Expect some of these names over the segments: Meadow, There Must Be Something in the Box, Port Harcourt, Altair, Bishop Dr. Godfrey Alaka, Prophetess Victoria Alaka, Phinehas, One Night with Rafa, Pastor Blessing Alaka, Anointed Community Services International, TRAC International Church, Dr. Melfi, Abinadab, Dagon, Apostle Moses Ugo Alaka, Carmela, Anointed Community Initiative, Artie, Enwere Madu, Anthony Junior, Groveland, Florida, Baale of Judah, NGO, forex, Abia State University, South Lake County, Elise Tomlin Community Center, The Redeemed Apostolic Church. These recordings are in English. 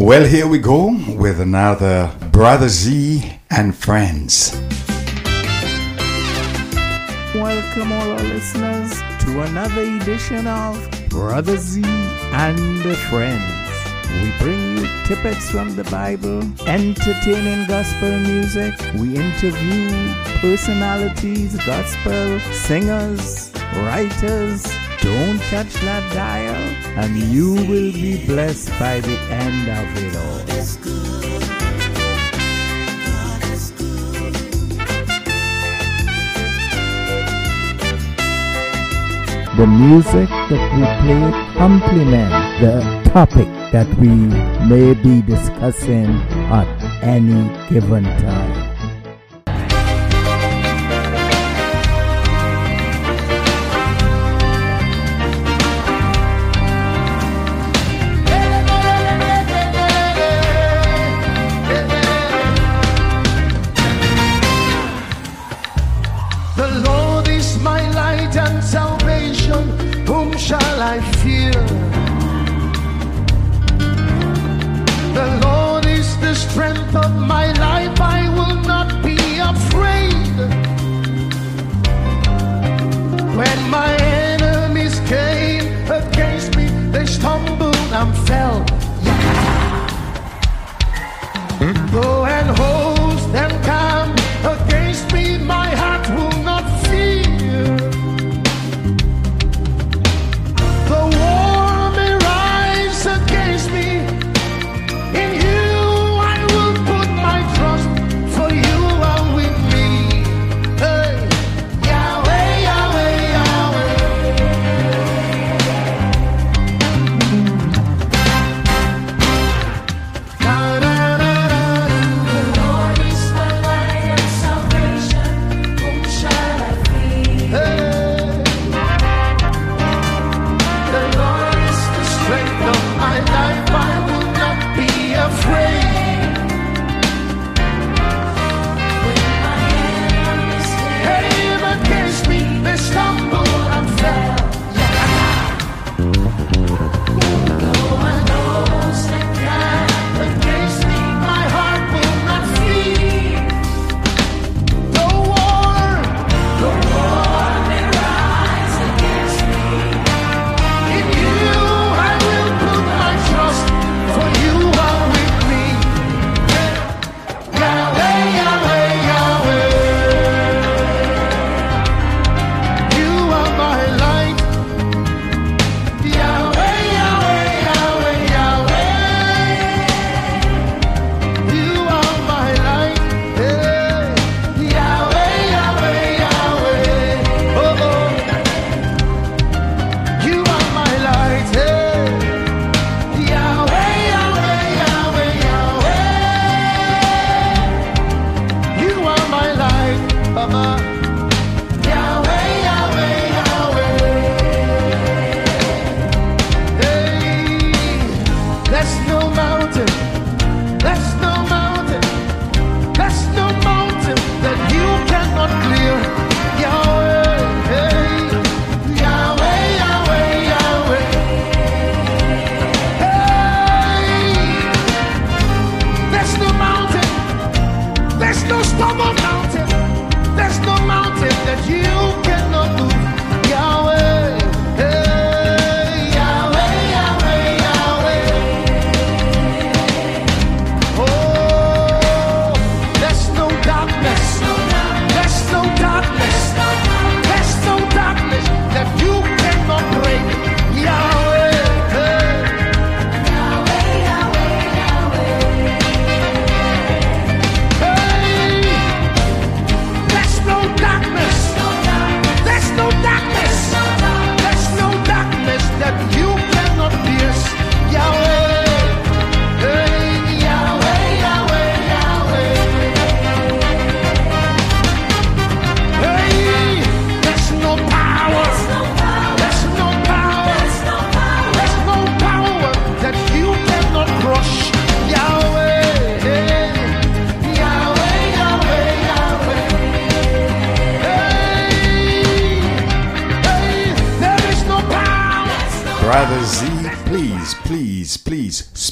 Well, here we go with another Brother Z and Friends. Welcome all our listeners to another edition of Brother Z and Friends. We bring you tidbits from the Bible, entertaining gospel music. We interview personalities, gospel singers, writers. Don't touch that dial, and you will be blessed by the end of it all. God is good. God is good. The music that we play complements the topic that we may be discussing at any given time. The Lord is my light and salvation, whom shall I fear? The Lord is the strength of my life, I will not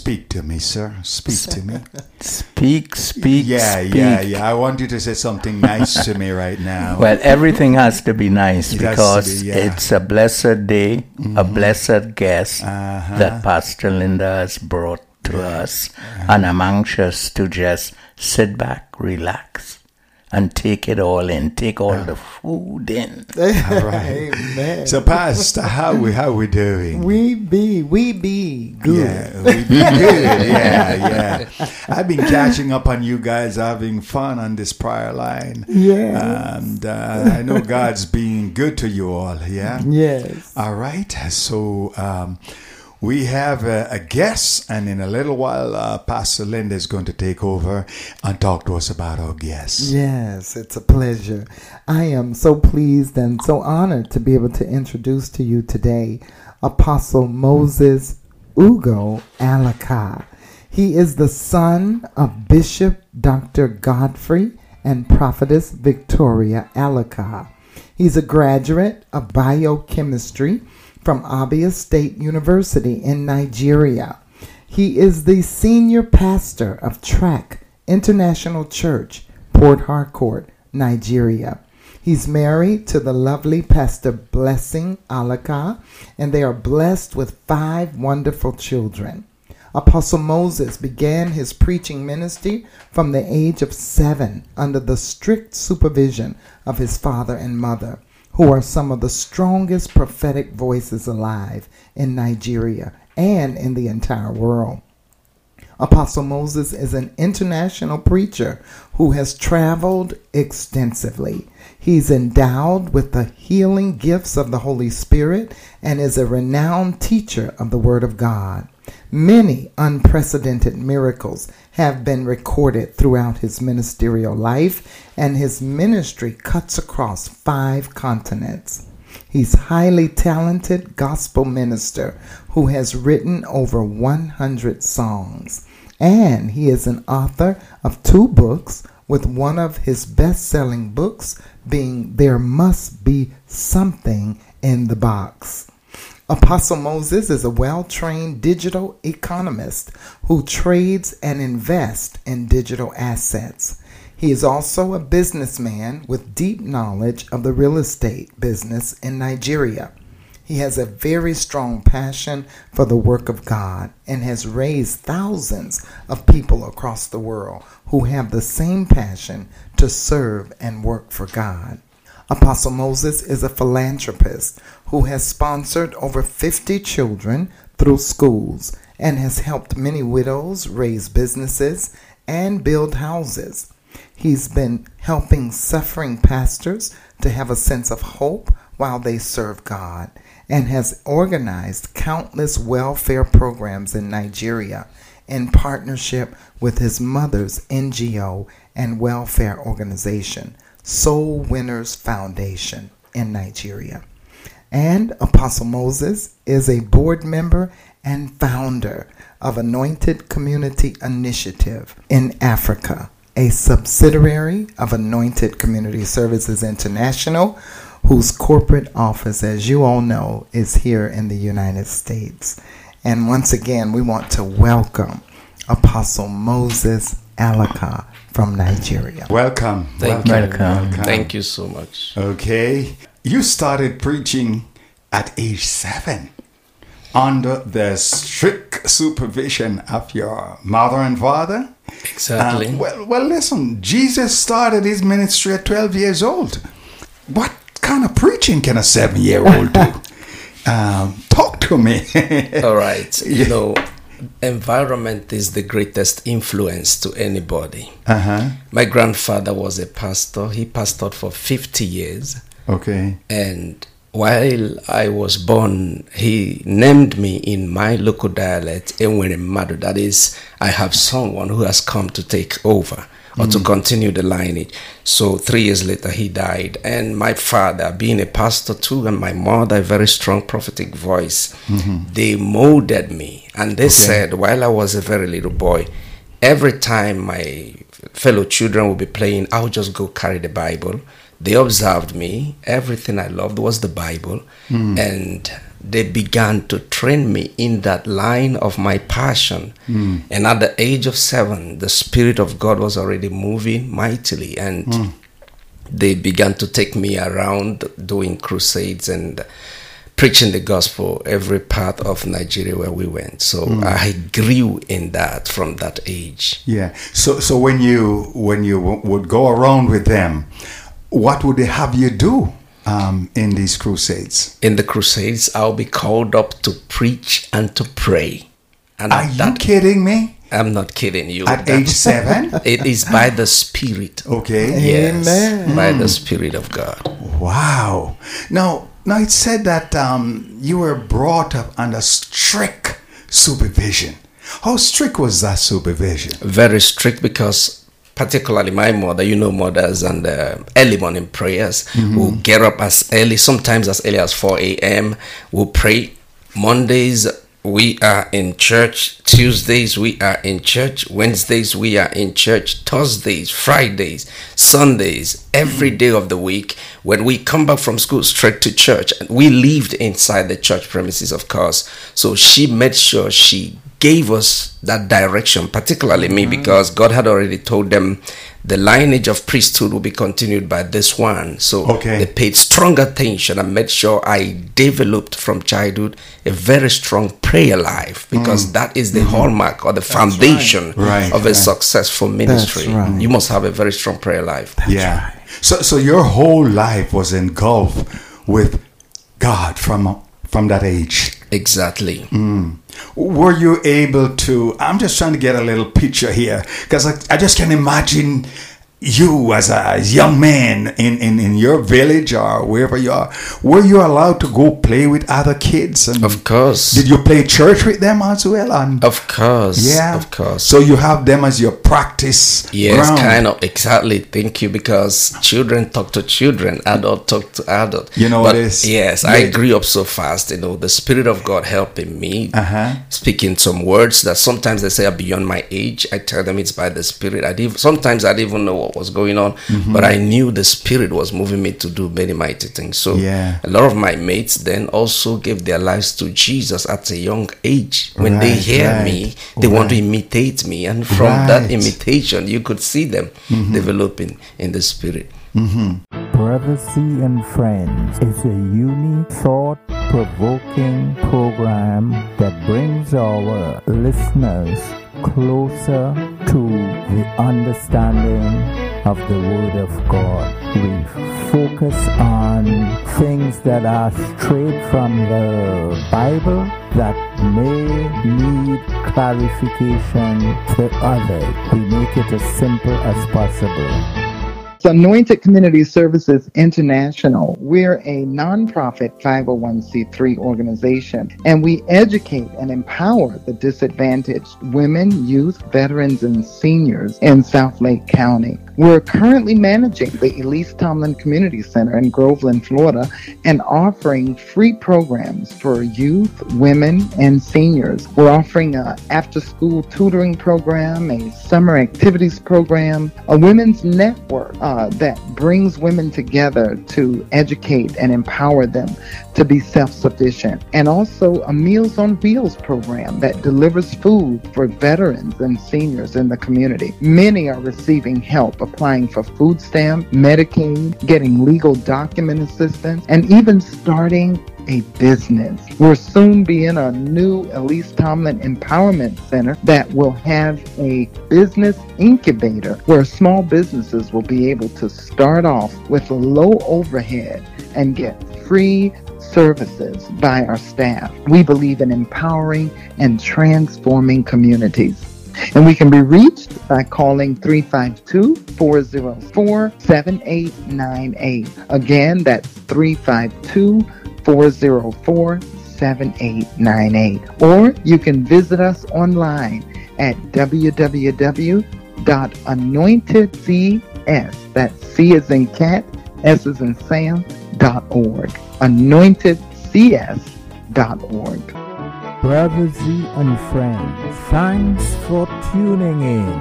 Speak to me, sir. Speak to me. Speak. Yeah. I want you to say something nice to me right now. Well, everything has to be nice because it's a blessed day, a blessed guest that Pastor Linda has brought to us. And I'm anxious to just sit back, relax, and take it all in. Take all the food in. All right. Amen. So, Pastor, how we doing? We be good. Yeah, we be good. Yeah. I've been catching up on you guys having fun on this prayer line. Yeah. And I know God's being good to you all. Yeah. Yes. All right. So, we have a guest, and in a little while, Pastor Linda is going to take over and talk to us about our guest. Yes, it's a pleasure. I am so pleased and so honored to be able to introduce to you today Apostle Moses Ugo Alaka. He is the son of Bishop Dr. Godfrey and Prophetess Victoria Alaka. He's a graduate of biochemistry from Abia State University in Nigeria. He is the senior pastor of TRAC International Church, Port Harcourt, Nigeria. He's married to the lovely Pastor Blessing Alaka, and they are blessed with 5 wonderful children. Apostle Moses began his preaching ministry from the age of 7 under the strict supervision of his father and mother, who are some of the strongest prophetic voices alive in Nigeria and in the entire world. Apostle Moses is an international preacher who has traveled extensively. He's endowed with the healing gifts of the Holy Spirit and is a renowned teacher of the Word of God. Many unprecedented miracles have been recorded throughout his ministerial life, and his ministry cuts across 5 continents. He's a highly talented gospel minister who has written over 100 songs, and he is an author of 2 books, with one of his best-selling books being There Must Be Something in the Box. Apostle Moses is a well-trained digital economist who trades and invests in digital assets. He is also a businessman with deep knowledge of the real estate business in Nigeria. He has a very strong passion for the work of God and has raised thousands of people across the world who have the same passion to serve and work for God. Apostle Moses is a philanthropist who has sponsored over 50 children through schools and has helped many widows raise businesses and build houses. He's been helping suffering pastors to have a sense of hope while they serve God, and has organized countless welfare programs in Nigeria in partnership with his mother's NGO and welfare organization, Soul Winners Foundation in Nigeria. And Apostle Moses is a board member and founder of Anointed Community Initiative in Africa, a subsidiary of Anointed Community Services International, whose corporate office, as you all know, is here in the United States. And once again, we want to welcome Apostle Moses Alaka from Nigeria. Welcome. Thank you. Thank you so much. Okay. You started preaching at age 7 under the strict supervision of your mother and father. Exactly. Well, listen, Jesus started his ministry at 12 years old. What kind of preaching can a 7-year-old do? Talk to me. All right. You know, environment is the greatest influence to anybody. My grandfather was a pastor. He pastored for 50 years. Okay. And while I was born, he named me in my local dialect, Enwere Madu. That is, I have someone who has come to take over or to continue the lineage. So 3 years later, he died. And my father, being a pastor too, and my mother, a very strong prophetic voice, they molded me. And they said, while I was a very little boy, every time my fellow children would be playing, I would just go carry the Bible. They observed me. Everything I loved was the Bible. And they began to train me in that line of my passion. Mm. And at the age of 7, the Spirit of God was already moving mightily. And they began to take me around doing crusades and preaching the gospel every part of Nigeria where we went. So I grew in that from that age. Yeah. So when you would go around with them, what would they have you do? In these crusades? In the crusades, I'll be called up to preach and to pray. And are you kidding me? I'm not kidding you. At age 7? It is by the Spirit. Okay. Yes. Amen. By the Spirit of God. Wow. Now it said that you were brought up under strict supervision. How strict was that supervision? Very strict, because particularly my mother, mothers and early morning prayers, will get up as early, sometimes as early as 4 a.m. We'll pray. Mondays, we are in church. Tuesdays, we are in church. Wednesdays, we are in church. Thursdays, Fridays, Sundays, every day of the week. When we come back from school, straight to church. And we lived inside the church premises, of course. So she made sure she gave us that direction, particularly me, because God had already told them the lineage of priesthood will be continued by this one. So they paid strong attention and made sure I developed from childhood a very strong prayer life, because that is the hallmark or the foundation of a successful ministry. Right. You must have a very strong prayer life. That's right. So your whole life was engulfed with God from that age. Exactly. Were you able to, I'm just trying to get a little picture here, because I just can imagine you as a young man in your village or wherever you are. Were you allowed to go play with other kids? And of course. Did you play church with them as well? And of course. Yeah. Of course. So you have them as your practice. Yes, ground. Kind of. Exactly. Thank you. Because children talk to children, adult talk to adult. You know what it is? Yes. I grew up so fast. The Spirit of God helping me, speaking some words that sometimes they say are beyond my age. I tell them it's by the Spirit. Sometimes I didn't even know what was going on, but I knew the Spirit was moving me to do many mighty things. So a lot of my mates then also gave their lives to Jesus at a young age. When they hear me, they want to imitate me, and from that imitation you could see them developing in the Spirit. Brother C and Friends is a unique, thought-provoking program that brings our listeners closer to the understanding of the Word of God. We focus on things that are straight from the Bible that may need clarification to others. We make it as simple as possible. Anointed Community Services International. We're a nonprofit 501c3 organization, and we educate and empower the disadvantaged women, youth, veterans, and seniors in South Lake County. We're currently managing the Elise Tomlin Community Center in Groveland, Florida, and offering free programs for youth, women, and seniors. We're offering an after-school tutoring program, a summer activities program, a women's network that brings women together to educate and empower them to be self-sufficient, and also a Meals on Wheels program that delivers food for veterans and seniors in the community. Many are receiving help applying for food stamp, Medicaid, getting legal document assistance, and even starting a business. We'll soon be in a new Elise Tomlin Empowerment Center that will have a business incubator where small businesses will be able to start off with a low overhead and get free services by our staff. We believe in empowering and transforming communities. And we can be reached by calling 352-404-7898. Again, that's 352-404-7898. Or you can visit us online at www.anointedcs, that's C as in cat, S as in Sam, .org. anointedcs.org. Brother Z and Friends, thanks for tuning in.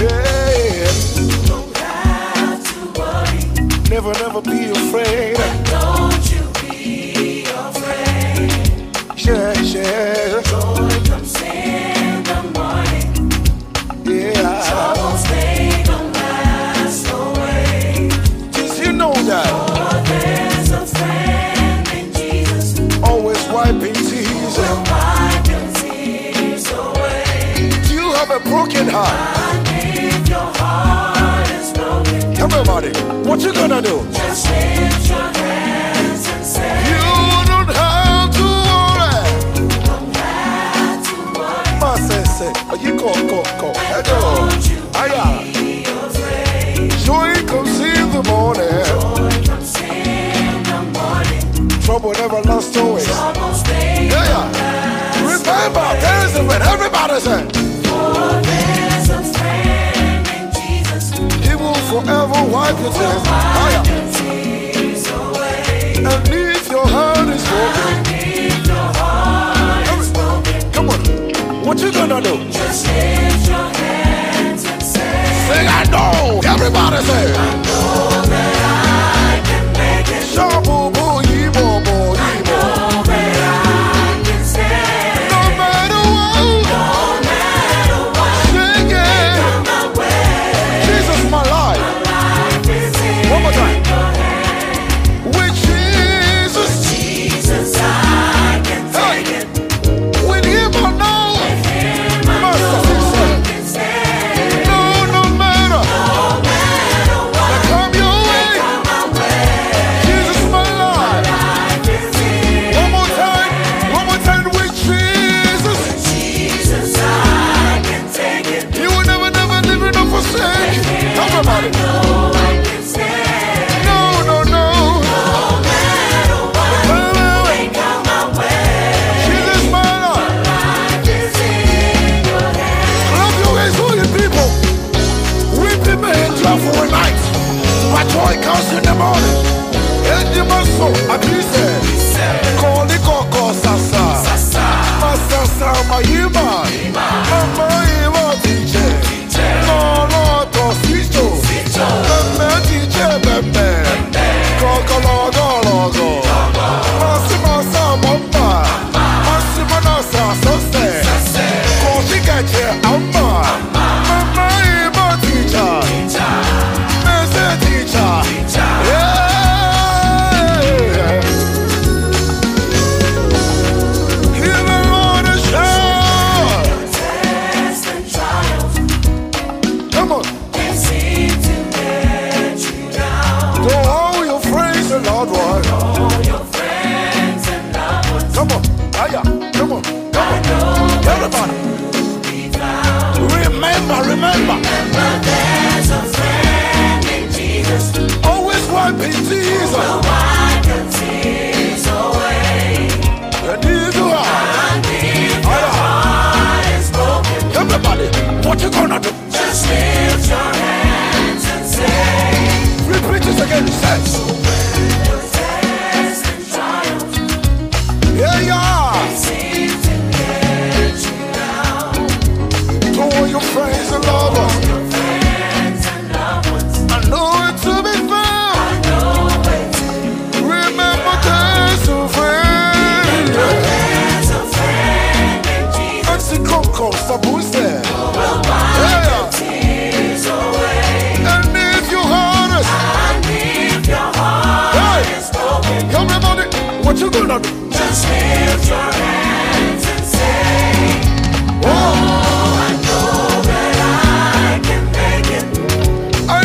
Yeah. Never, never be afraid. Don't you be afraid. Yeah, yeah. Joy comes in the morning. Yeah. Troubles, they don't last away. Cause you know that. For there's a friend in Jesus. Always wiping tears. Will wipe your tears away. Do you have a broken heart? Everybody, what you gonna do? Just lift your hands and say, you don't have to worry. You don't have to worry. Ma say, you go. Don't you be afraid. Joy comes in the morning. Joy comes in the morning. Trouble never lasts always. Troubles stay. Yeah. Remember, there is a friend. Everybody say. For there's a friend in Jesus. He will forever wipe your tears. Higher. And if your heart is broken, come on, what you gonna do? Just lift your hands and say, I know. Everybody say, I know that I can make it. I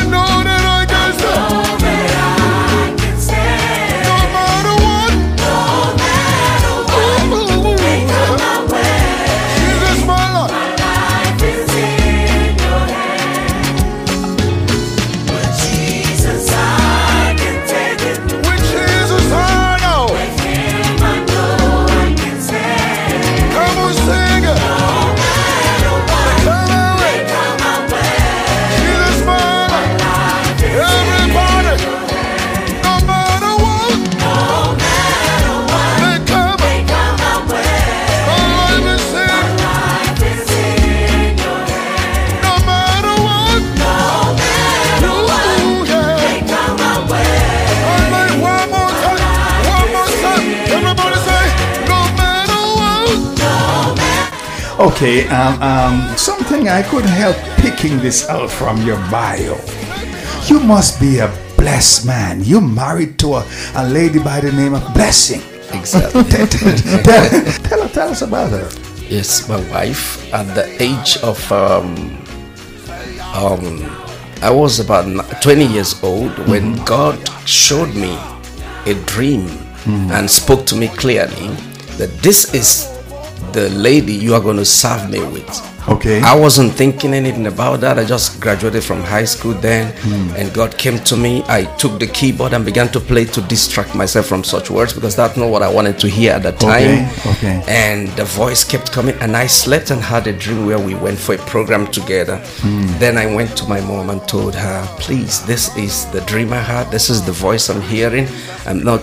know that I can say, no matter what. Okay, something I could help picking this out from your bio. You must be a blessed man. You married to a lady by the name of Blessing. Exactly. Tell us about her. Yes, my wife. At the age of, I was about 20 years old when God showed me a dream and spoke to me clearly that this is the lady you are going to serve me with. Okay. I wasn't thinking anything about that. I just graduated from high school then, and God came to me. I took the keyboard and began to play to distract myself from such words, because that's not what I wanted to hear at that time. Okay. Okay. And the voice kept coming, and I slept and had a dream where we went for a program together. Then I went to my mom and told her, please, this is the dream I had. This is the voice I'm hearing. I'm not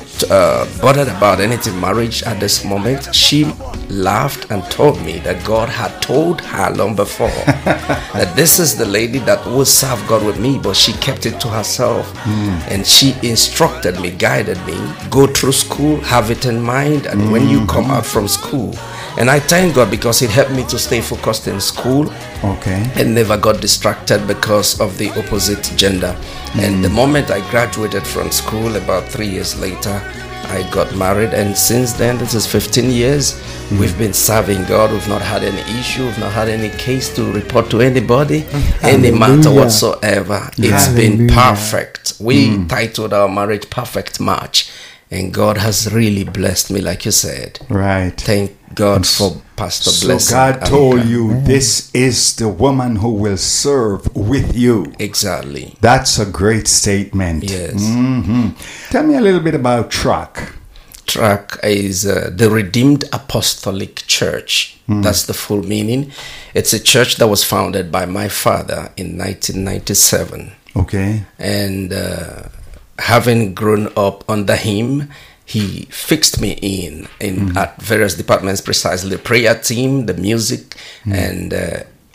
bothered about anything marriage at this moment. She laughed and told me that God had told her long before that this is the lady that would serve God with me, but she kept it to herself. And she instructed me, guided me, go through school, have it in mind, and when you come out from school. And I thank God, because it helped me to stay focused in school. Okay. And never got distracted because of the opposite gender. And the moment I graduated from school, about 3 years later, I got married, and since then, this is 15 years, we've been serving God. We've not had any issue. We've not had any case to report to anybody, any matter whatsoever. It's been perfect. We titled our marriage Perfect Match, and God has really blessed me, like you said. Right. Thank God for Pastor Blessing. So God told you, this is the woman who will serve with you. Exactly. That's a great statement. Yes. Tell me a little bit about TRAC. TRAC is the Redeemed Apostolic Church. That's the full meaning. It's a church that was founded by my father in 1997. Okay. And having grown up under him, he fixed me in at various departments, precisely the prayer team, the music, and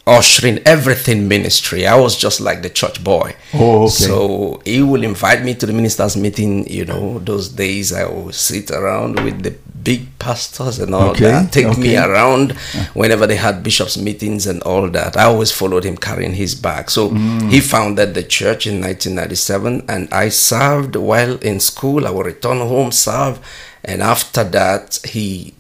ushering, everything ministry. I was just like the church boy. Oh, okay. So he will invite me to the ministers' meeting. You know, those days I will sit around with the big pastors and all that. Take me around whenever they had bishops' meetings and all that. I always followed him carrying his bag. So he founded the church in 1997, and I served while in school. I would return home, serve. And after that,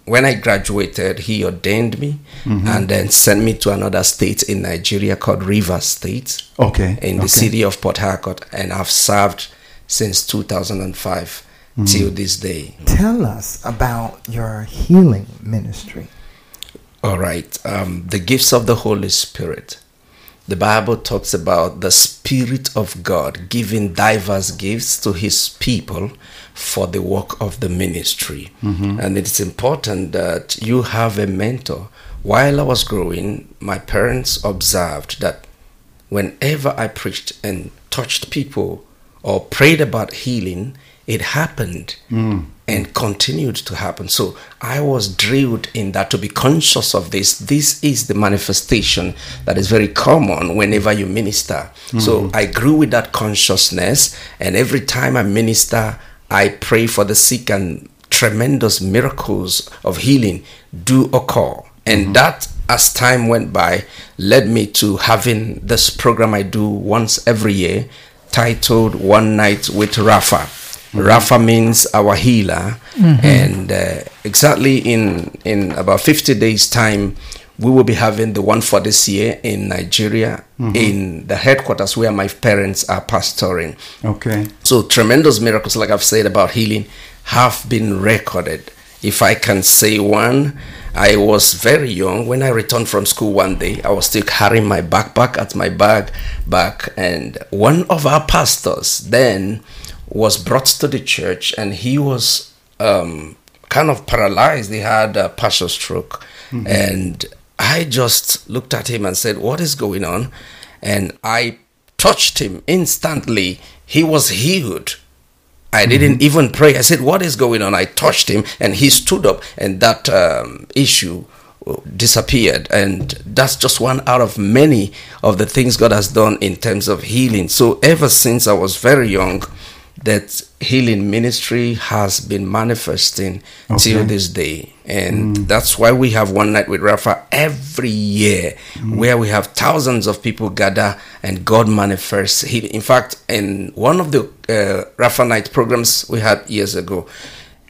when I graduated, he ordained me and then sent me to another state in Nigeria called Rivers State, in the city of Port Harcourt. And I've served since 2005 till this day. Tell us about your healing ministry. All right. The gifts of the Holy Spirit. The Bible talks about the Spirit of God giving diverse gifts to his people for the work of the ministry. And it's important that you have a mentor. While I was growing, my parents observed that whenever I preached and touched people or prayed about healing, it happened and continued to happen. So I was drilled in that, to be conscious of this. This is the manifestation that is very common whenever you minister. So I grew with that consciousness, and every time I minister, I pray for the sick, and tremendous miracles of healing do occur. And that, as time went by, led me to having this program I do once every year, titled One Night with Rafa. Rafa means our healer. And exactly in about 50 days time, we will be having the one for this year in Nigeria, in the headquarters where my parents are pastoring. Okay. So tremendous miracles, like I've said, about healing have been recorded. If I can say one, I was very young. When I returned from school one day, I was still carrying my backpack at my back, and one of our pastors then was brought to the church, and he was kind of paralyzed. He had a partial stroke. And I just looked at him and said, what is going on? And I touched him instantly. He was healed. I didn't even pray. I said, what is going on? I touched him, and he stood up, and that issue disappeared. And that's just one out of many of the things God has done in terms of healing. So ever since I was very young, that healing ministry has been manifesting till this day. And that's why we have One Night with Rafa every year, where we have thousands of people gather and God manifests. In fact, in one of the Rafa Night programs we had years ago,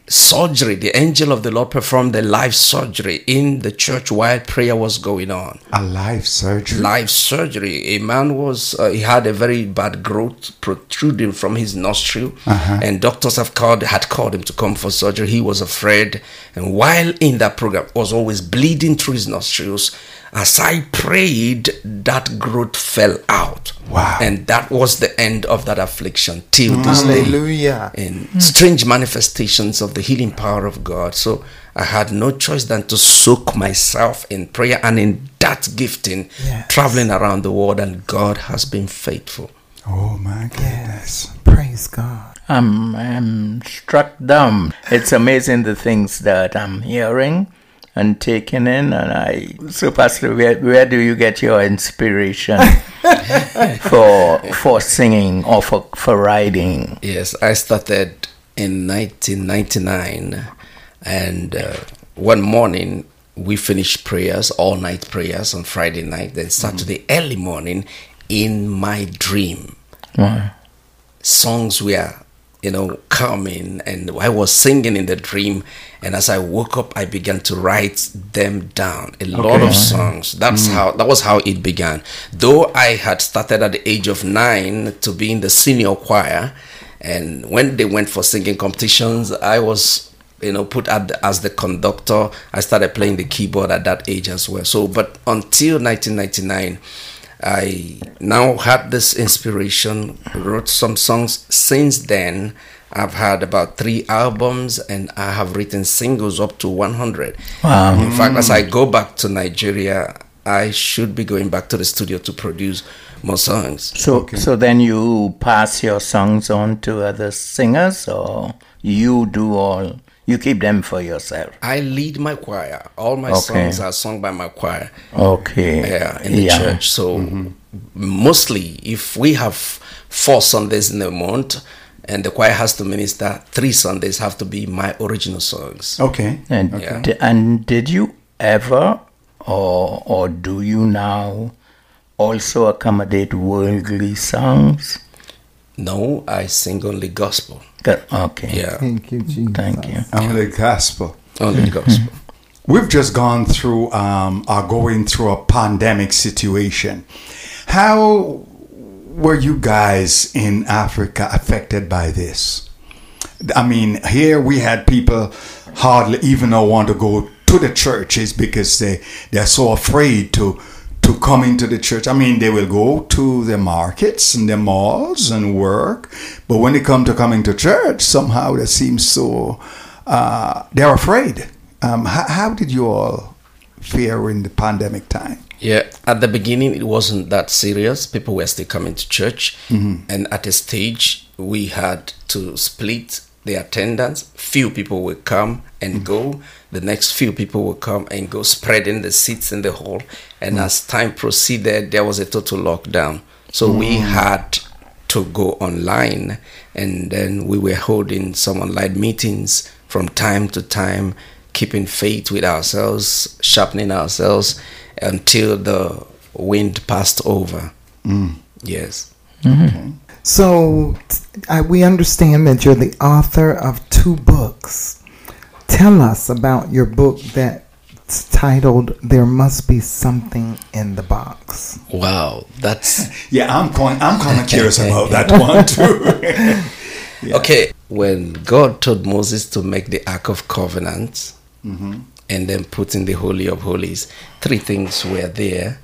surgery, the angel of the Lord performed a live surgery in the church while prayer was going on. A live surgery? Live surgery. A man was, he had a very bad growth protruding from his nostril, and doctors had called him to come for surgery. He was afraid, and while in that program, was always bleeding through his nostrils. As I prayed, that growth fell out. Wow. And that was the end of that affliction till this day. Hallelujah. And strange manifestations of the healing power of God. So I had no choice than to soak myself in prayer and in that gifting, traveling around the world, and God has been faithful. Oh my goodness. Yes. Praise God. I'm struck dumb. It's amazing the things that I'm hearing and taken in, and so Pastor, where do you get your inspiration for singing or for writing? Yes, I started in 1999, and one morning we finished prayers, all night prayers on Friday night, then Saturday early morning, in my dream, songs were coming, and I was singing in the dream, and as I woke up, I began to write them down, a lot of songs. That's how it began. Though I had started at the age of 9 to be in the senior choir, and when they went for singing competitions, I was put as the conductor. I started playing the keyboard at that age as well. So, but until 1999, I now had this inspiration, wrote some songs. Since then, I've had about 3 albums, and I have written singles up to 100. Wow. In fact, as I go back to Nigeria, I should be going back to the studio to produce more songs. So, so then you pass your songs on to other singers, or you do all? You keep them for yourself. I lead my choir. All my songs are sung by my choir. Yeah, in the church. So mostly, if we have 4 Sundays in a month, and the choir has to minister, 3 Sundays have to be my original songs. And did you ever, or do you now, also accommodate worldly songs? No, I sing only gospel. Thank you, Jesus. Thank you. Only gospel. Only gospel. We've just gone through, are going through a pandemic situation. How were you guys in Africa affected by this? I mean, here we had people hardly even want to go to the churches because they're so afraid to come into the church. I mean, they will go to the markets and the malls and work, but when they come to coming to church, somehow that seems so, they're afraid. How did you all fare in the pandemic time? Yeah, at the beginning, it wasn't that serious. People were still coming to church, and at a stage, we had to split the attendance. Few people would come and go. The next few people would come and go, spreading the seats in the hall. And as time proceeded, there was a total lockdown. So we had to go online. And then we were holding some online meetings from time to time, keeping faith with ourselves, sharpening ourselves until the wind passed over. Yes. Okay. So we understand that you're the author of 2 books. Tell us about your book that's titled "There Must Be Something in the Box." Wow, that's I'm kind of curious about that one too. Okay, when God told Moses to make the Ark of Covenant and then put in the Holy of Holies, 3 things were there: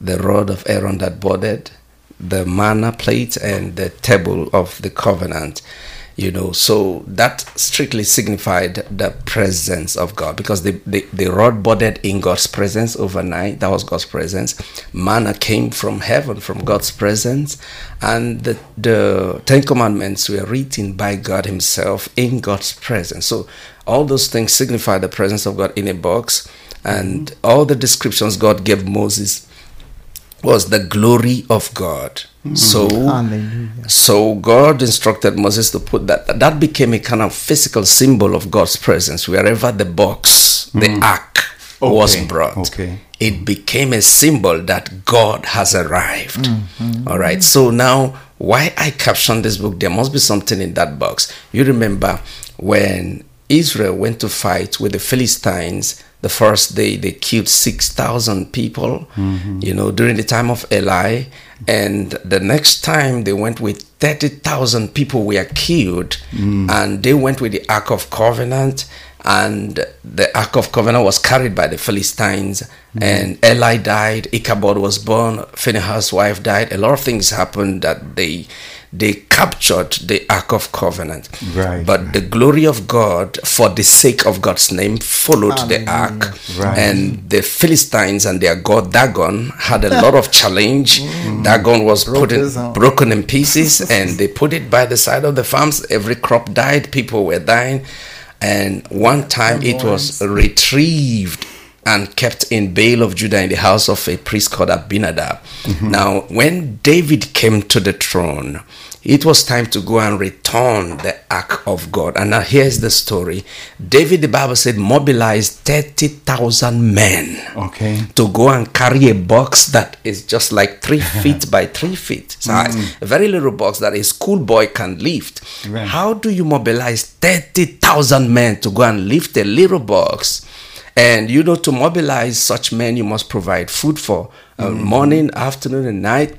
the rod of Aaron that budded, the manna plate, and the table of the covenant. So that strictly signified the presence of God, because the rod budded in God's presence overnight. That was God's presence. Manna came from heaven, from God's presence. And the 10 commandments were written by God himself in God's presence. So all those things signify the presence of God in a box. And all the descriptions God gave Moses was the glory of God. Mm. So, hallelujah. So God instructed Moses to put that. That became a kind of physical symbol of God's presence. Wherever the box, the ark was brought, it became a symbol that God has arrived. All right. So now, why I captioned this book, There Must Be Something in That Box. You remember when Israel went to fight with the Philistines, the first day they killed 6,000 people, you know, during the time of Eli. And the next time they went with 30,000 people were killed, and they went with the Ark of Covenant, and the Ark of Covenant was carried by the Philistines, and Eli died, Ichabod was born, Phinehas' wife died, a lot of things happened that they captured the Ark of Covenant. But the glory of God, for the sake of God's name, followed the Ark. And the Philistines and their god Dagon had a lot of challenge. Dagon was broken in pieces, and they put it by the side of the farms. Every crop died, people were dying. And one time it was retrieved and kept in Baale of Judah in the house of a priest called Abinadab. Now, when David came to the throne, it was time to go and return the Ark of God. And now here's the story. David, the Bible said, mobilized 30,000 men to go and carry a box that is just like 3 feet by 3 feet size. A very little box that a schoolboy can lift. How do you mobilize 30,000 men to go and lift a little box? And, you know, to mobilize such men, you must provide food for morning, afternoon, and night.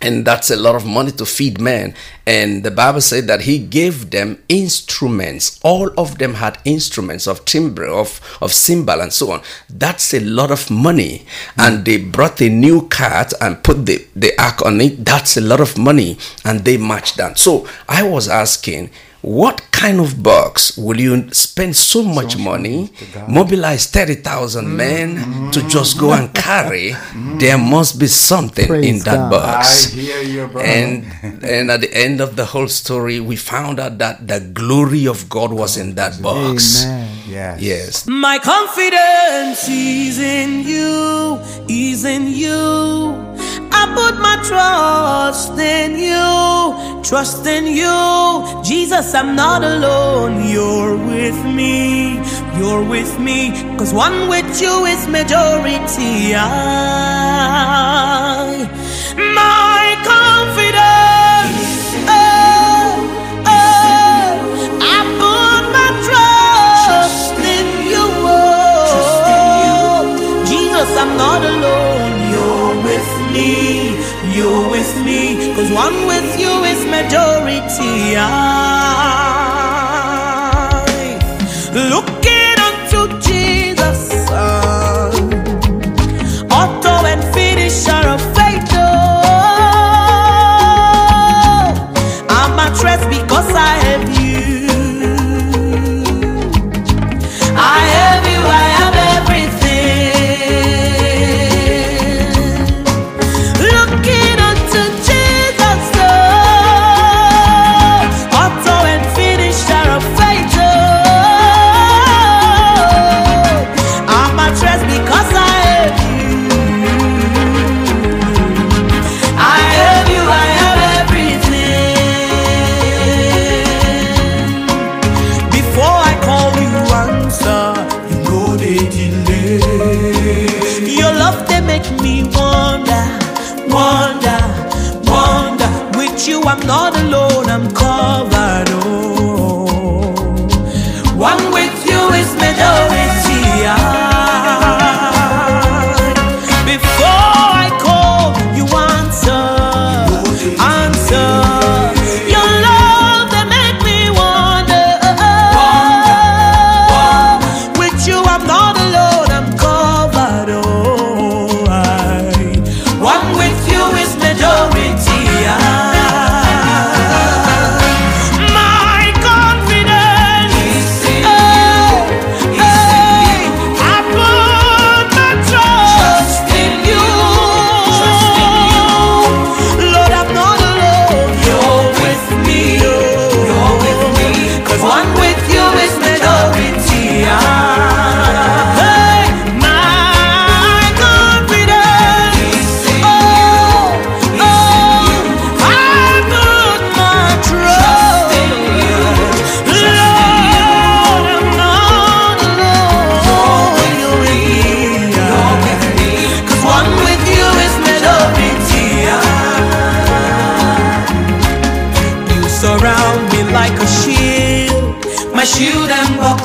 And that's a lot of money to feed men. And the Bible said that he gave them instruments. All of them had instruments of timbre, of cymbal, and so on. That's a lot of money. And they brought a new cart and put the ark on it. That's a lot of money. And they marched down. So I was asking, what kind of box will you spend so much money, mobilize 30,000 men to just go and carry? There must be something in that box. I hear you, brother. And at the end of the whole story, we found out that the glory of God was in that box. Amen. Yes. Yes. My confidence is in you, is in you. I put my trust in you, Jesus. I'm not alone. You're with me, 'cause one with you is majority. My confidence, I put my trust in you, Jesus. I'm not alone. You're with me, 'cause one with you is majority. I looking unto Jesus, author and finisher of faith. Oh, I'm at rest because I have you. I have you, I have everything. I'm not alone, I'm covered. Oh, one with you is majority. Before I call, you answer, answer. Your love, they make me wonder. With you, I'm not alone, I'm covered. Oh, one with you is majority.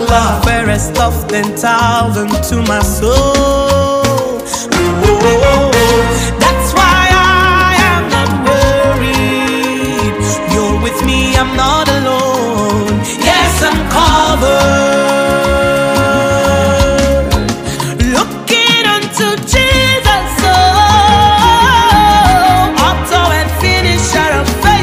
love, fairest love, 10,000 to my soul. That's why I am not worried. You're with me, I'm not alone. Yes, I'm covered. Looking unto Jesus, oh, author and finisher of faith.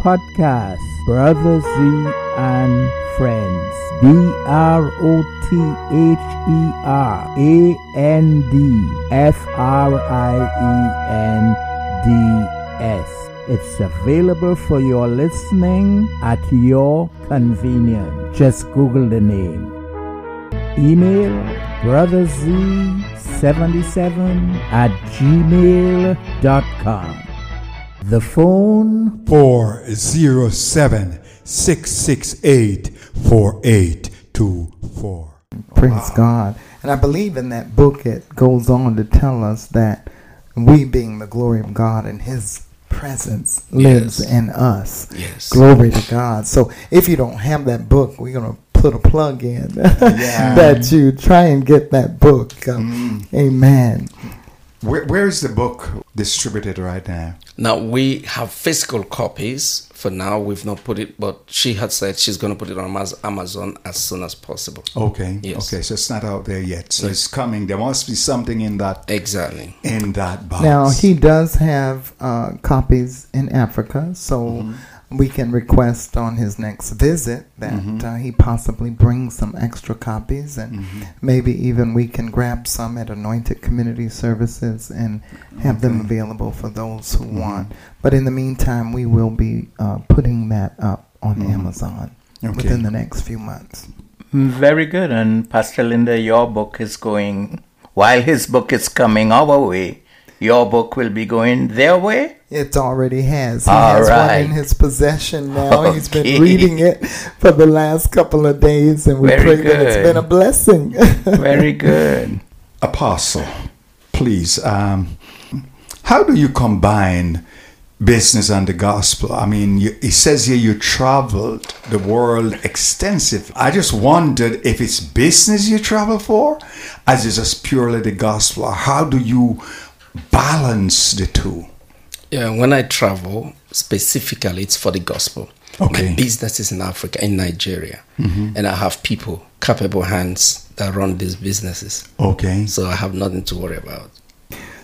Podcast Brother Z and Friends, BROTHERAND FRIENDS. It's available for your listening at your convenience. Just Google the name. Email brotherz77@gmail.com. The phone 407-668-4824. Praise God. And I believe in that book it goes on to tell us that we, being the glory of God and His presence, lives in us. Yes. Glory to God. So if you don't have that book, we're going to put a plug in that you try and get that book. Amen. Where is the book distributed right now? Now, we have physical copies. For now, we've not put it, but she had said she's going to put it on Amazon as soon as possible. Okay. Yes. Okay, so it's not out there yet. So it's coming. There must be something in that. Exactly. In that box. Now, he does have copies in Africa, so we can request on his next visit that he possibly brings some extra copies, and maybe even we can grab some at Anointed Community Services and have them available for those who want. But in the meantime, we will be putting that up on Amazon within the next few months. Very good. And Pastor Linda, your book is going, while his book is coming our way, your book will be going their way? It already has. He has one in his possession now. Okay. He's been reading it for the last couple of days, and we pray that it's been a blessing. Very good. Apostle, please, how do you combine business and the gospel? I mean, it says here you traveled the world extensively. I just wondered if it's business you travel for, as it's just purely the gospel. How do you balance the two? Yeah, when I travel specifically, it's for the gospel. Okay. My business is in Africa, in Nigeria, and I have people, capable hands that run these businesses. Okay. So I have nothing to worry about.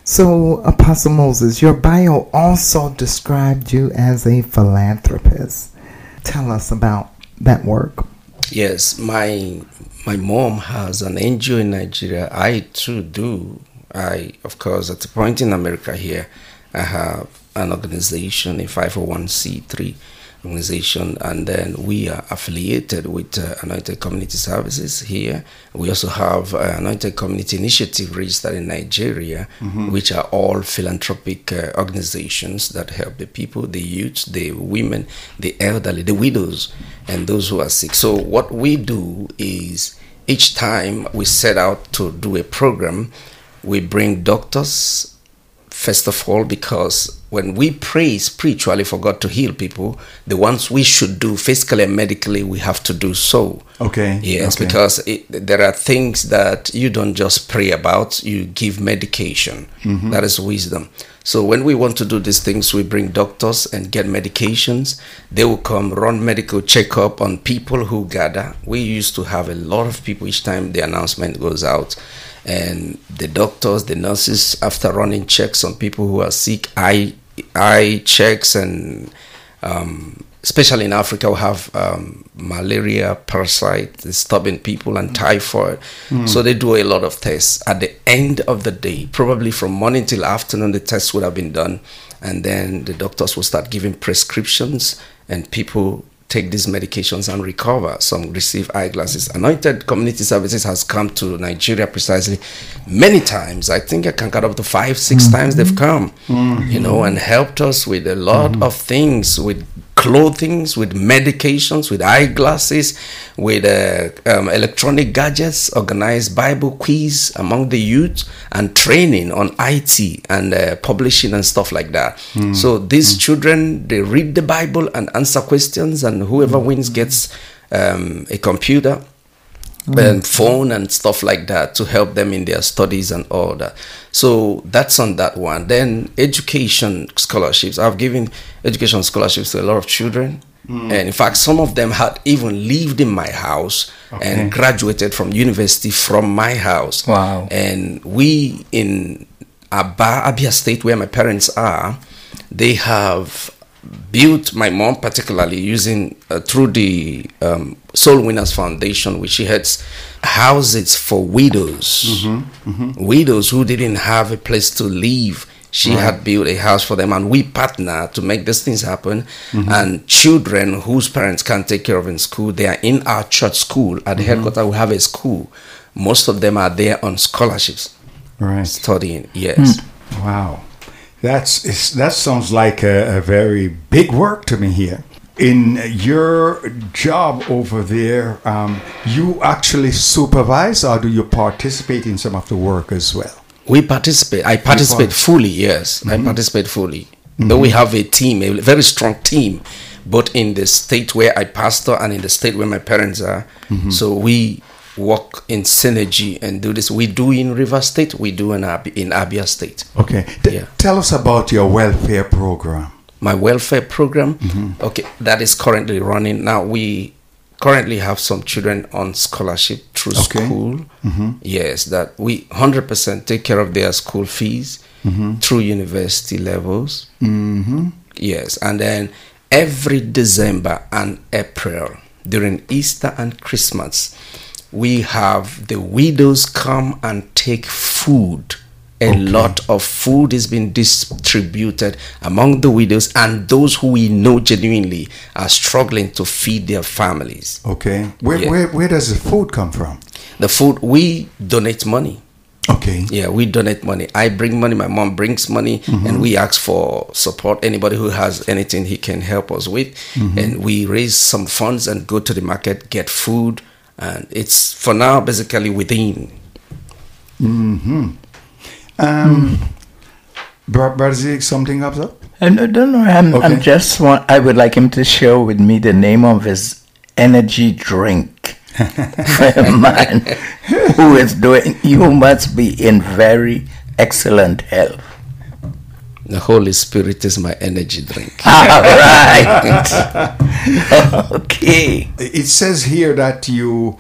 So, Apostle Moses, your bio also described you as a philanthropist. Tell us about that work. Yes, my mom has an NGO in Nigeria. I too do. Of course, at the point in America here, I have an organization, a 501c3 organization, and then we are affiliated with Anointed Community Services here. We also have Anointed Community Initiative registered in Nigeria, which are all philanthropic organizations that help the people, the youth, the women, the elderly, the widows, and those who are sick. So what we do is Each time we set out to do a program, we bring doctors, first of all, because when we pray spiritually for God to heal people, the ones we should do physically and medically, we have to do so. Okay. Yes, okay. Because there are things that you don't just pray about, you give medication. Mm-hmm. That is wisdom. So when we want to do these things, we bring doctors and get medications. They will come, run medical checkup on people who gather. We used to have a lot of people each time the announcement goes out. And the doctors, the nurses, after running checks on people who are sick, eye checks, and especially in Africa, we have malaria, parasite, disturbing people, and typhoid. Mm. So they do a lot of tests. At the end of the day, probably from morning till afternoon, the tests would have been done. And then the doctors will start giving prescriptions, and people take these medications and recover. Some receive eyeglasses. Anointed Community Services has come to Nigeria precisely many times. I think I can count up to 5-6 times they've come, you know, and helped us with a lot of things, with clothings, with medications, with eyeglasses, with electronic gadgets, organized Bible quiz among the youth, and training on IT and publishing and stuff like that. So these children, they read the Bible and answer questions, and whoever wins gets a computer and phone and stuff like that to help them in their studies and all that. So that's on that one. Then education scholarships. I've given education scholarships to a lot of children. And in fact, some of them had even lived in my house and graduated from university from my house. Wow. And we in Abia State, where my parents are, they have built, my mom particularly, using through the Soul Winners Foundation, which she heads, houses for widows, widows who didn't have a place to live. She had built a house for them, and we partner to make these things happen. And children whose parents can't take care of in school, they are in our church school. At the headquarters, we have a school. Most of them are there on scholarships, studying. Yes. Wow. That sounds like a very big work to me here. In your job over there, you actually supervise, or do you participate in some of the work as well? We participate. I participate fully, yes. I participate fully. Though we have a team, a very strong team, both in the state where I pastor and in the state where my parents are. So we work in synergy and do this. We do in Rivers State, we do in Abia State. Okay. Tell us about your welfare program. My welfare program? Okay, that is currently running. Now, we currently have some children on scholarship through school. Yes, that we 100% take care of their school fees through university levels. Yes, and then every December and April, during Easter and Christmas, we have the widows come and take food. A lot of food is being distributed among the widows and those who we know genuinely are struggling to feed their families. Okay. Where does the food come from? The food, we donate money. Okay. Yeah, we donate money. I bring money, my mom brings money, and we ask for support. Anybody who has anything he can help us with. And we raise some funds and go to the market, get food. And it's, for now, basically within. Barzik, something comes up? I don't know. I'm just want, I would like him to share with me the name of his energy drink. A man who is doing, you must be in very excellent health. The Holy Spirit is my energy drink. All right. Okay. It says here that you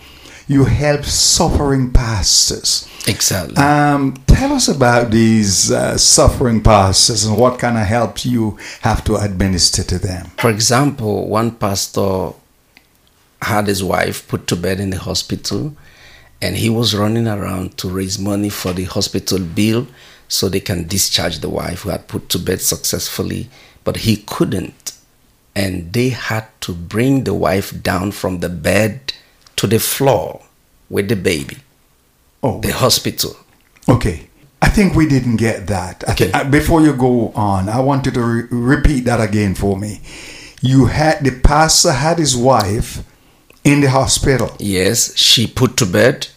help suffering pastors. Exactly. Tell us about these suffering pastors and what kind of help you have to administer to them. For example, one pastor had his wife put to bed in the hospital, and he was running around to raise money for the hospital bill, so they can discharge the wife who had put to bed successfully, but he couldn't. And they had to bring the wife down from the bed to the floor with the baby. Oh. The hospital. Okay. I think we didn't get that. Okay. Before you go on, I want you to repeat that again for me. You had, the pastor had his wife in the hospital. Yes, she put to bed.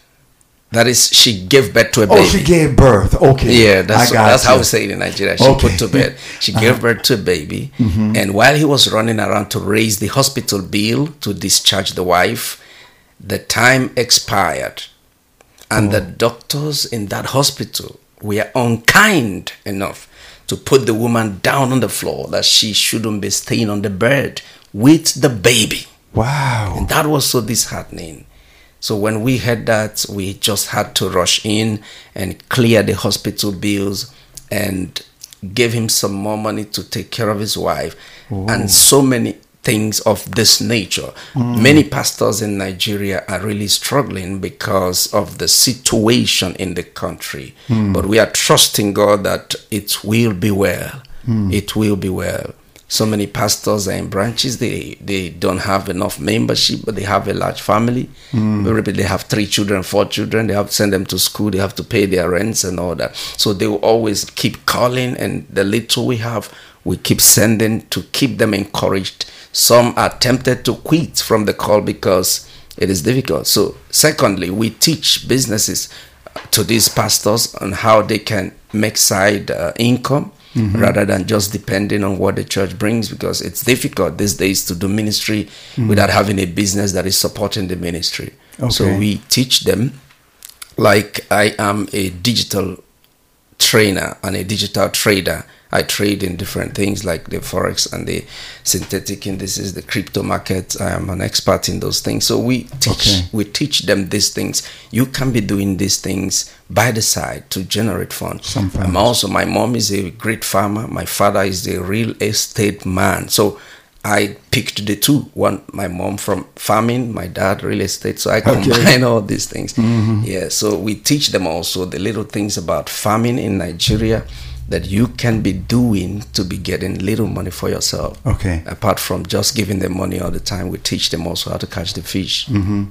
That is, she gave birth to a baby. Oh, she gave birth. Okay. Yeah, that's how we say it in Nigeria. She put to bed. She gave birth to a baby. Mm-hmm. And while he was running around to raise the hospital bill to discharge the wife, the time expired. And the doctors in that hospital were unkind enough to put the woman down on the floor, that she shouldn't be staying on the bed with the baby. Wow. And that was so disheartening. So when we heard that, we just had to rush in and clear the hospital bills and give him some more money to take care of his wife. Ooh. And so many things of this nature. Mm. Many pastors in Nigeria are really struggling because of the situation in the country. Mm. But we are trusting God that it will be well. Mm. It will be well. So many pastors are in branches. They don't have enough membership, but they have a large family. Mm. They have 3 children, 4 children. They have to send them to school. They have to pay their rents and all that. So they will always keep calling, and the little we have, we keep sending to keep them encouraged. Some are tempted to quit from the call because it is difficult. So secondly, we teach businesses to these pastors on how they can make side income. Mm-hmm. Rather than just depending on what the church brings, because it's difficult these days to do ministry mm-hmm. without having a business that is supporting the ministry. Okay. So we teach them, like I am a digital trainer and a digital trader. I trade in different things like the forex and the synthetic indices, the crypto market. I am an expert in those things. So we teach them these things. You can be doing these things by the side to generate funds. I'm also, my mom is a great farmer. My father is a real estate man. So I picked the two. One, my mom from farming, my dad real estate. So I combine all these things. Mm-hmm. Yeah. So we teach them also the little things about farming in Nigeria that you can be doing to be getting little money for yourself. Okay. Apart from just giving them money all the time, we teach them also how to catch the fish. Mm-hmm.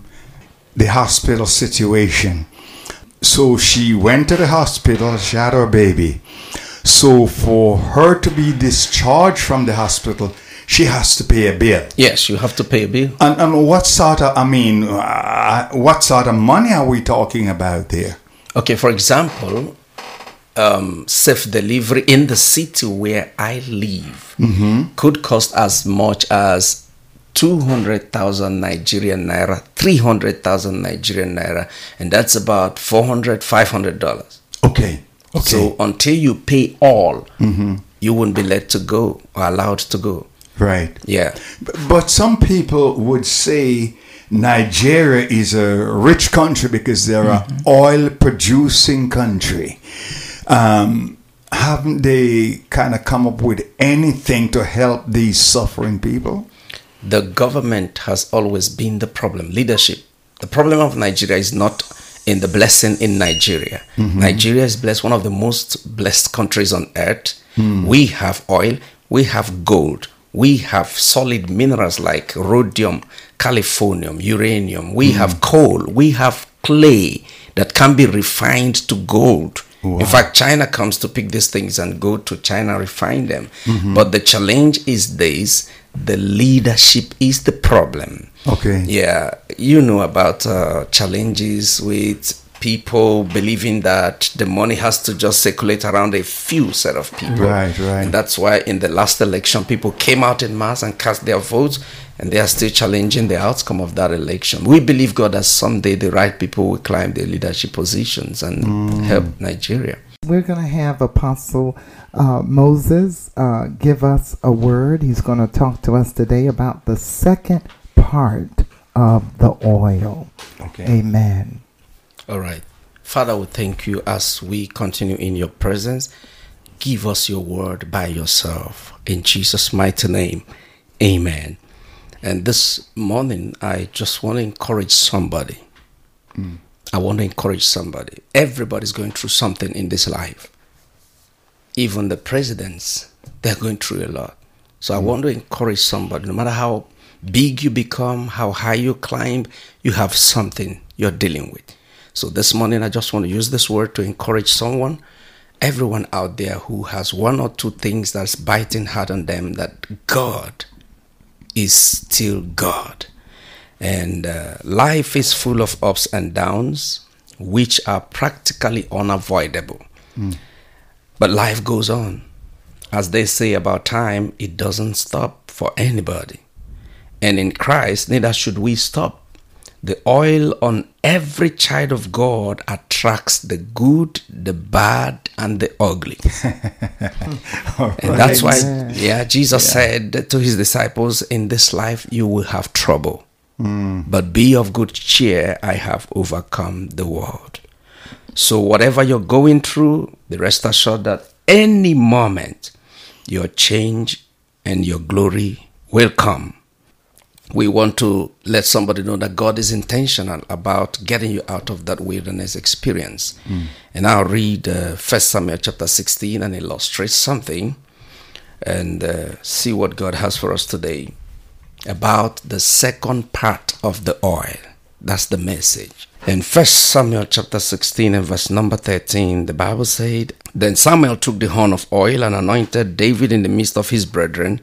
The hospital situation. So she went to the hospital, she had her baby. So for her to be discharged from the hospital, she has to pay a bill. Yes, you have to pay a bill. And what sort of, what sort of money are we talking about there? Okay, for example, self-delivery in the city where I live mm-hmm. could cost as much as 200,000 Nigerian Naira, 300,000 Nigerian Naira, and that's about $400, $500. Okay. So until you pay all, mm-hmm. you won't be let to go or allowed to go. Right. Yeah. But some people would say Nigeria is a rich country because they're mm-hmm. an oil-producing country. Haven't they kind of come up with anything to help these suffering people? The government has always been the problem. Leadership. The problem of Nigeria is not in the blessing in Nigeria. Mm-hmm. Nigeria is blessed, one of the most blessed countries on earth. Mm. We have oil. We have gold. We have solid minerals like rhodium, californium, uranium. We have coal. We have clay that can be refined to gold. Wow. In fact, China comes to pick these things and go to China refine them. Mm-hmm. But the challenge is this: the leadership is the problem. Okay. Yeah, you know about challenges with people believing that the money has to just circulate around a few set of people. Right. And that's why in the last election, people came out in mass and cast their votes, and they are still challenging the outcome of that election. We believe God that someday the right people will climb their leadership positions and help Nigeria. We're going to have Apostle Moses give us a word. He's going to talk to us today about the second part of the oil. Okay. Amen. All right. Father, we thank you as we continue in your presence. Give us your word by yourself. In Jesus' mighty name, amen. And this morning, I just want to encourage somebody. Mm. I want to encourage somebody. Everybody's going through something in this life. Even the presidents, they're going through a lot. So I want to encourage somebody. No matter how big you become, how high you climb, you have something you're dealing with. So this morning, I just want to use this word to encourage someone, everyone out there who has one or two things that's biting hard on them, that God is still God. And life is full of ups and downs, which are practically unavoidable. Mm. But life goes on. As they say about time, it doesn't stop for anybody. And in Christ, neither should we stop. The oil on every child of God attracts the good, the bad, and the ugly. And that's why Jesus said to his disciples, in this life you will have trouble. Mm. But be of good cheer, I have overcome the world. So whatever you're going through, rest assured that any moment your change and your glory will come. We want to let somebody know that God is intentional about getting you out of that wilderness experience. Mm. And I'll read 1 Samuel chapter 16 and illustrate something and see what God has for us today about the second part of the oil. That's the message. In 1 Samuel chapter 16 and verse number 13, the Bible said, Then Samuel took the horn of oil and anointed David in the midst of his brethren,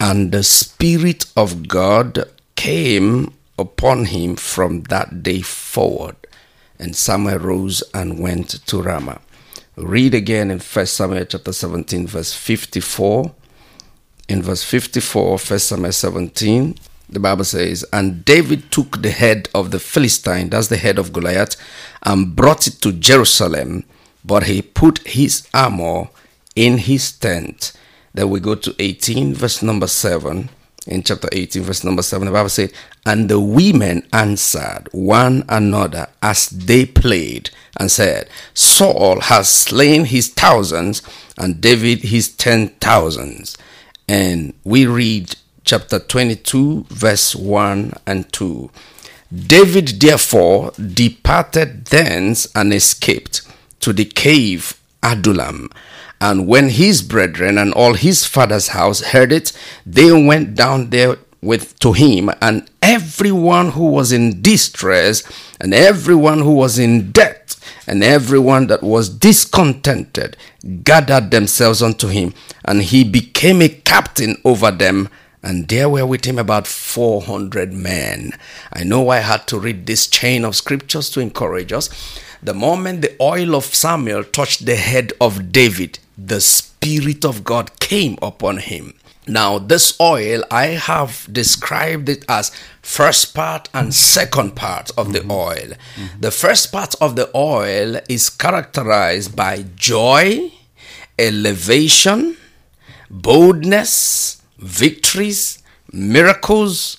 and the Spirit of God came upon him from that day forward. And Samuel rose and went to Ramah. Read again in 1 Samuel chapter 17, verse 54. In verse 54, 1 Samuel 17, the Bible says, And David took the head of the Philistine, that's the head of Goliath, and brought it to Jerusalem, but he put his armor in his tent. Then we go to 18, verse number 7. In chapter 18, verse number 7, the Bible said, And the women answered one another as they played and said, Saul has slain his thousands, and David his 10,000. And we read chapter 22, verse 1 and 2. David therefore departed thence and escaped to the cave Adullam. And when his brethren and all his father's house heard it, they went down there to him, and everyone who was in distress, and everyone who was in debt, and everyone that was discontented, gathered themselves unto him, and he became a captain over them, and there were with him about 400 men. I know I had to read this chain of scriptures to encourage us. The moment the oil of Samuel touched the head of David, the Spirit of God came upon him. Now, this oil, I have described it as first part and second part of the oil. Mm-hmm. The first part of the oil is characterized by joy, elevation, boldness, victories, miracles,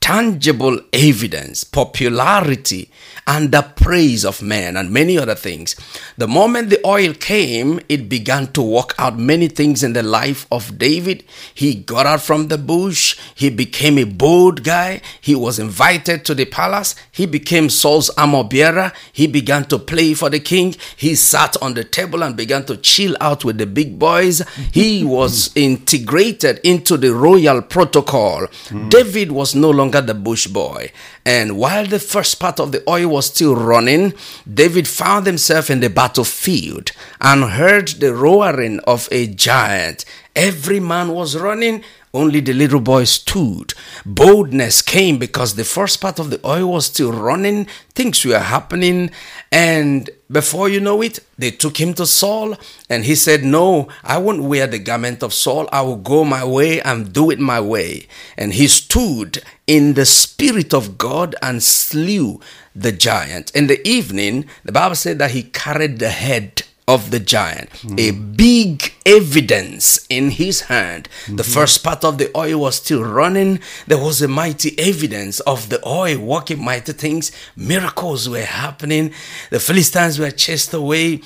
tangible evidence, popularity, and the praise of men, and many other things. The moment the oil came, it began to work out many things in the life of David. He got out from the bush. He became a bold guy. He was invited to the palace. He became Saul's armor bearer. He began to play for the king. He sat on the table and began to chill out with the big boys. He was integrated into the royal protocol. Mm. David was no longer the bush boy. And while the first part of the oil was still running, David found himself in the battlefield and heard the roaring of a giant. Every man was running, only the little boy stood. Boldness came because the first part of the oil was still running. Things were happening, and before you know it, they took him to Saul, and he said, No, I won't wear the garment of Saul. I will go my way and do it my way. And he stood in the Spirit of God and slew the giant. In the evening, the Bible said that he carried the head of the giant, a big evidence in his hand. Mm-hmm. The first part of the oil was still running. There was a mighty evidence of the oil working mighty things. Miracles were happening. The Philistines were chased away.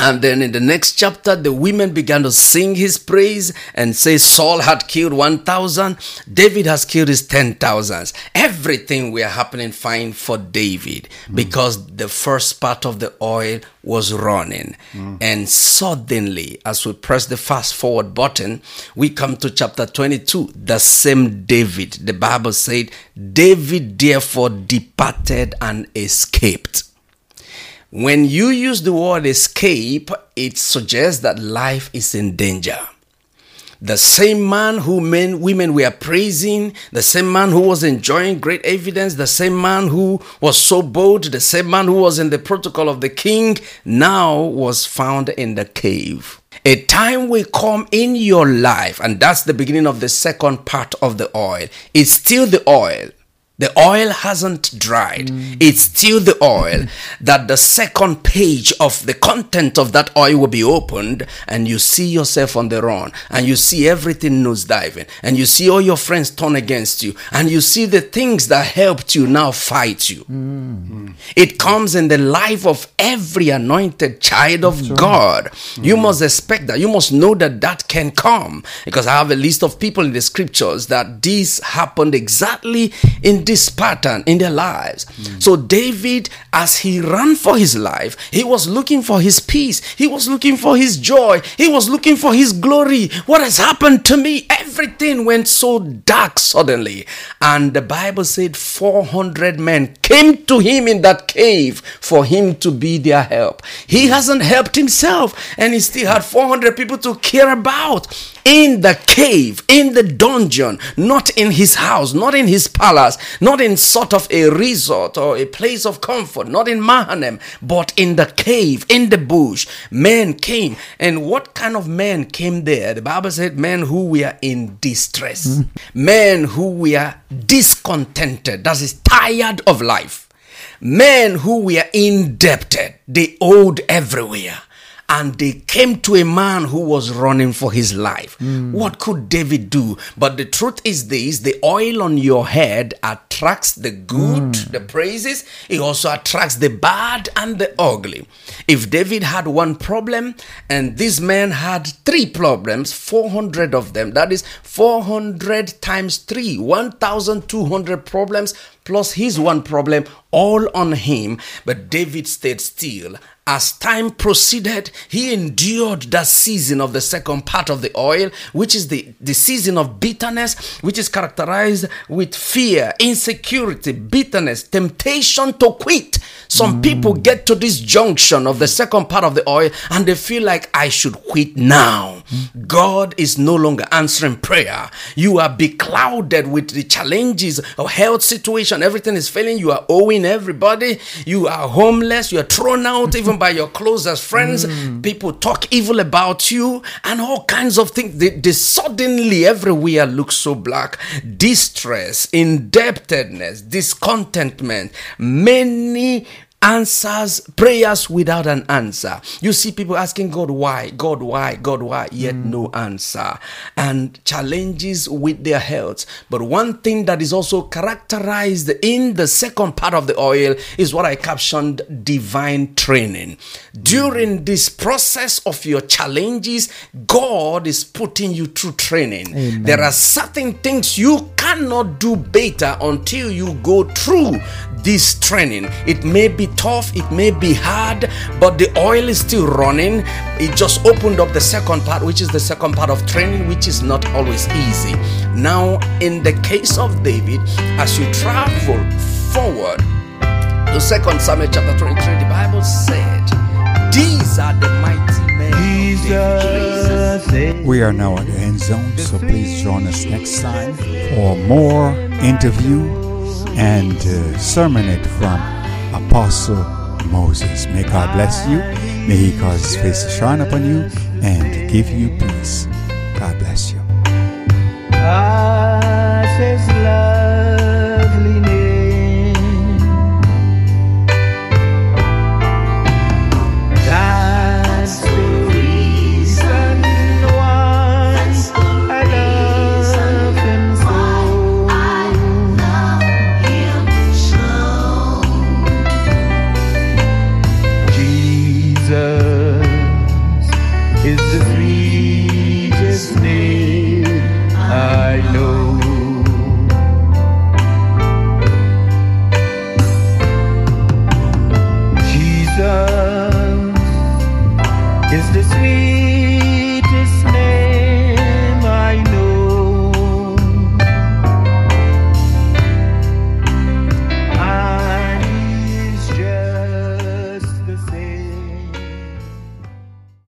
And then in the next chapter, the women began to sing his praise and say, Saul had killed 1,000. David has killed his 10,000. Everything were happening fine for David because the first part of the oil was running. And suddenly, as we press the fast forward button, we come to chapter 22, the same David. The Bible said, David therefore departed and escaped. When you use the word escape, it suggests that life is in danger. The same man who men, women were praising, the same man who was enjoying great evidence, the same man who was so bold, the same man who was in the protocol of the king, now was found in the cave. A time will come in your life, and that's the beginning of the second part of the oil. It's still the oil. The oil hasn't dried. It's still the oil, that the second page of the content of that oil will be opened, and you see yourself on the run, and you see everything nose diving, and you see all your friends turn against you, and you see the things that helped you now fight you. It comes in the life of every anointed child of God. You must expect that. You must know that that can come, because I have a list of people in the scriptures that this happened exactly in this pattern in their lives. So David, as he ran for his life, he was looking for his peace, he was looking for his joy, he was looking for his glory. What has happened to me? Everything went so dark suddenly. And the Bible said 400 men came to him in that cave for him to be their help. He hasn't helped himself, and he still had 400 people to care about in the cave, in the dungeon, not in his house, not in his palace, not in sort of a resort or a place of comfort, not in Mahanaim, but in the cave, in the bush. Men came. And what kind of men came there? The Bible said men who were in distress, men who were discontented, that is, tired of life, men who were indebted, they owed everywhere. And they came to a man who was running for his life. What could David do? But the truth is this: the oil on your head attracts the good, the praises. It also attracts the bad and the ugly. If David had one problem and this man had three problems, 400 of them, that is 400 times 3, 1,200 problems, plus his one problem, all on him. But David stayed still. As time proceeded, he endured that season of the second part of the oil, which is the season of bitterness, which is characterized with fear, insecurity, bitterness, temptation to quit. Some people get to this junction of the second part of the oil and they feel like, I should quit now. God is no longer answering prayer. You are beclouded with the challenges of health situation. Everything is failing. You are owing everybody. You are homeless. You are thrown out even by your closest friends. People talk evil about you and all kinds of things. They suddenly everywhere look so black. Distress, indebtedness, discontentment, many answers, prayers without an answer. You see people asking God why, God why, God why, yet no answer. And challenges with their health. But one thing that is also characterized in the second part of the oil is what I captioned divine training. During this process of your challenges, God is putting you through training. There are certain things you cannot do better until you go through this training. It may be tough, it may be hard, but the oil is still running. It just opened up the second part, which is the second part of training, which is not always easy. Now, in the case of David, as you travel forward to 2 Samuel chapter 23, the Bible said, these are the mighty men of David. We are now at the end zone, so please join us next time for more interview and sermonate from Apostle Moses. May God bless you. May He cause His face to shine upon you and give you peace. God bless you.